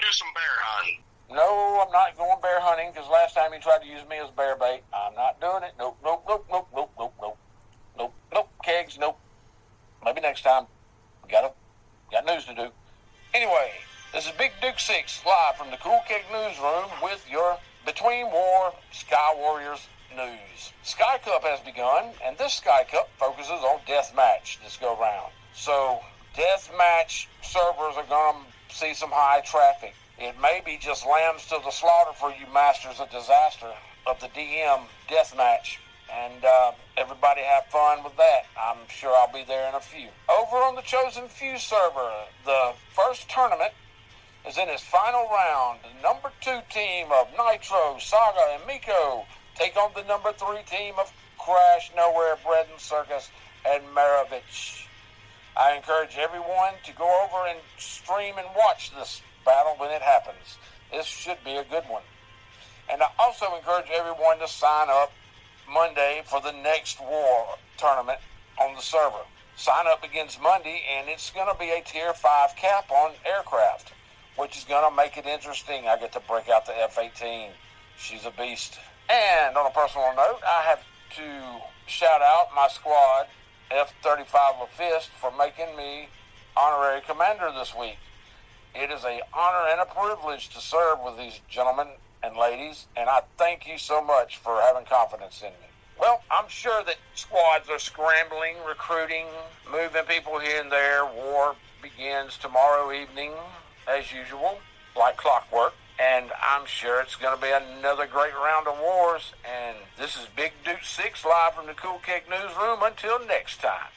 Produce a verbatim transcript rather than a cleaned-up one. do some bear hunting. No, I'm not going bear hunting, because last time you tried to use me as bear bait. I'm not doing it. Nope, nope, nope, nope, nope, nope, nope, nope, nope, kegs, nope. Maybe next time. We got, a, got news to do. Anyway, this is Big Duke Six, live from the Cool Keg Newsroom with your Between War Sky Warriors news. Sky Cup has begun, and this Sky Cup focuses on deathmatch this go-round. So, deathmatch servers are going to see some high traffic. It may be just lambs to the slaughter for you masters of disaster of the D M deathmatch. And uh, everybody have fun with that. I'm sure I'll be there in a few. Over on the Chosen Few server, the first tournament is in its final round. The number two team of Nitro, Saga, and Miko take on the number three team of Crash, Nowhere, Bread, and Circus, and Maravich. I encourage everyone to go over and stream and watch this battle when it happens. This should be a good one. And I also encourage everyone to sign up Monday for the next war tournament on the server. Sign up begins Monday, and it's going to be a tier five cap on aircraft, which is going to make it interesting. I get to break out the F eighteen. She's a beast. And on a personal note, I have to shout out my squad, F thirty-five LaFist, for making me honorary commander this week. It is an honor and a privilege to serve with these gentlemen and ladies, and I thank you so much for having confidence in me. Well, I'm sure that squads are scrambling, recruiting, moving people here and there. War begins tomorrow evening, as usual, like clockwork, and I'm sure it's going to be another great round of wars. And this is Big Duke Six live from the Cool Keg Newsroom. Until next time.